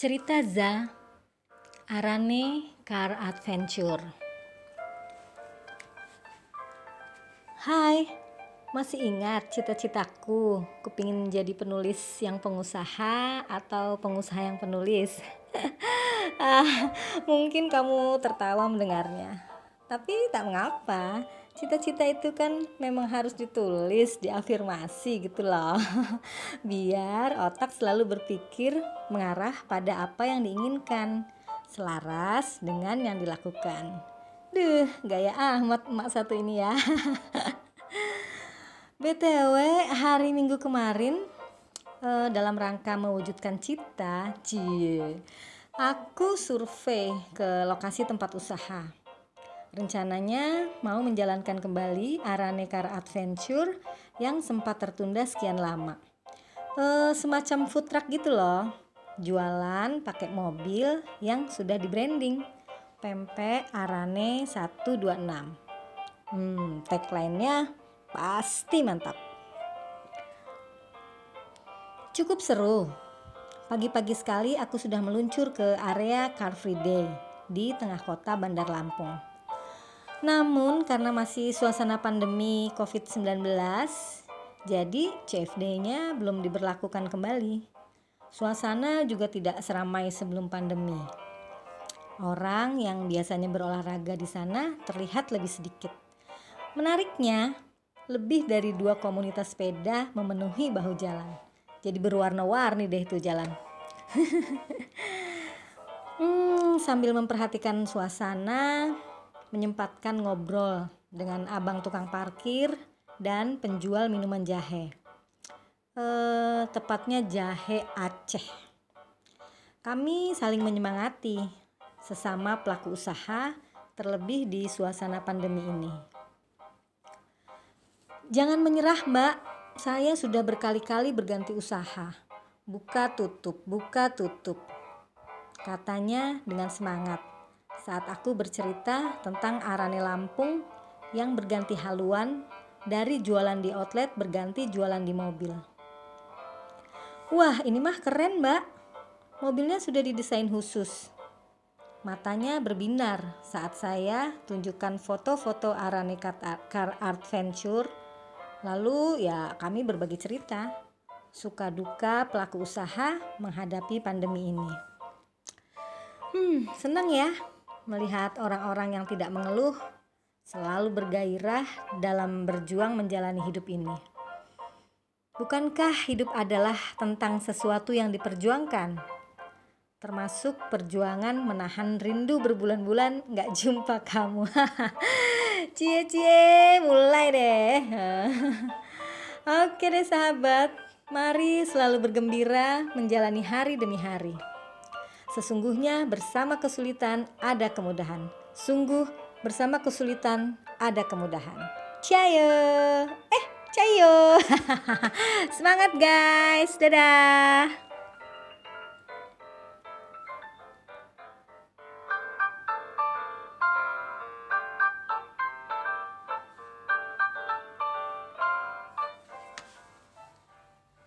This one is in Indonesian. Cerita Za, Arane Car Adventure. Hai, masih ingat cita-citaku? Kepingin jadi penulis yang pengusaha atau pengusaha yang penulis? Mungkin kamu tertawa mendengarnya. Tapi tak mengapa, cita-cita itu kan memang harus ditulis, diafirmasi gitu loh. Biar otak selalu berpikir mengarah pada apa yang diinginkan, selaras dengan yang dilakukan. Duh, gaya amat emak satu ini ya. BTW, hari Minggu kemarin dalam rangka mewujudkan cita, aku survei ke lokasi tempat usaha. Rencananya mau menjalankan kembali Arane Car Adventure yang sempat tertunda sekian lama. Semacam food truck gitu loh, jualan pakai mobil yang sudah di branding Pempe Arane 126. Tagline-nya pasti mantap. Cukup seru. Pagi-pagi sekali aku sudah meluncur ke area Car Free Day di tengah kota Bandar Lampung. Namun karena masih suasana pandemi Covid-19, jadi CFD-nya belum diberlakukan kembali. Suasana juga tidak seramai sebelum pandemi. Orang yang biasanya berolahraga di sana terlihat lebih sedikit. Menariknya, lebih dari 2 komunitas sepeda memenuhi bahu jalan. Jadi berwarna-warni deh itu jalan. Sambil memperhatikan suasana, menyempatkan ngobrol dengan abang tukang parkir dan penjual minuman jahe, tepatnya jahe Aceh. Kami saling menyemangati sesama pelaku usaha, terlebih di suasana pandemi ini. Jangan menyerah Mbak, saya sudah berkali-kali berganti usaha, buka tutup, katanya dengan semangat saat aku bercerita tentang Arane Lampung yang berganti haluan dari jualan di outlet berganti jualan di mobil. Wah, ini mah keren Mbak, mobilnya sudah didesain khusus. Matanya berbinar saat saya tunjukkan foto-foto Arane Car Adventure. Lalu ya kami berbagi cerita, suka duka pelaku usaha menghadapi pandemi ini. Senang ya melihat orang-orang yang tidak mengeluh, selalu bergairah dalam berjuang menjalani hidup ini. Bukankah hidup adalah tentang sesuatu yang diperjuangkan? Termasuk perjuangan menahan rindu berbulan-bulan gak jumpa kamu. Cie-cie, mulai deh. Oke deh sahabat, mari selalu bergembira menjalani hari demi hari. Sesungguhnya bersama kesulitan ada kemudahan. Sungguh bersama kesulitan ada kemudahan. Cayo. Cayo. Semangat guys. Dadah.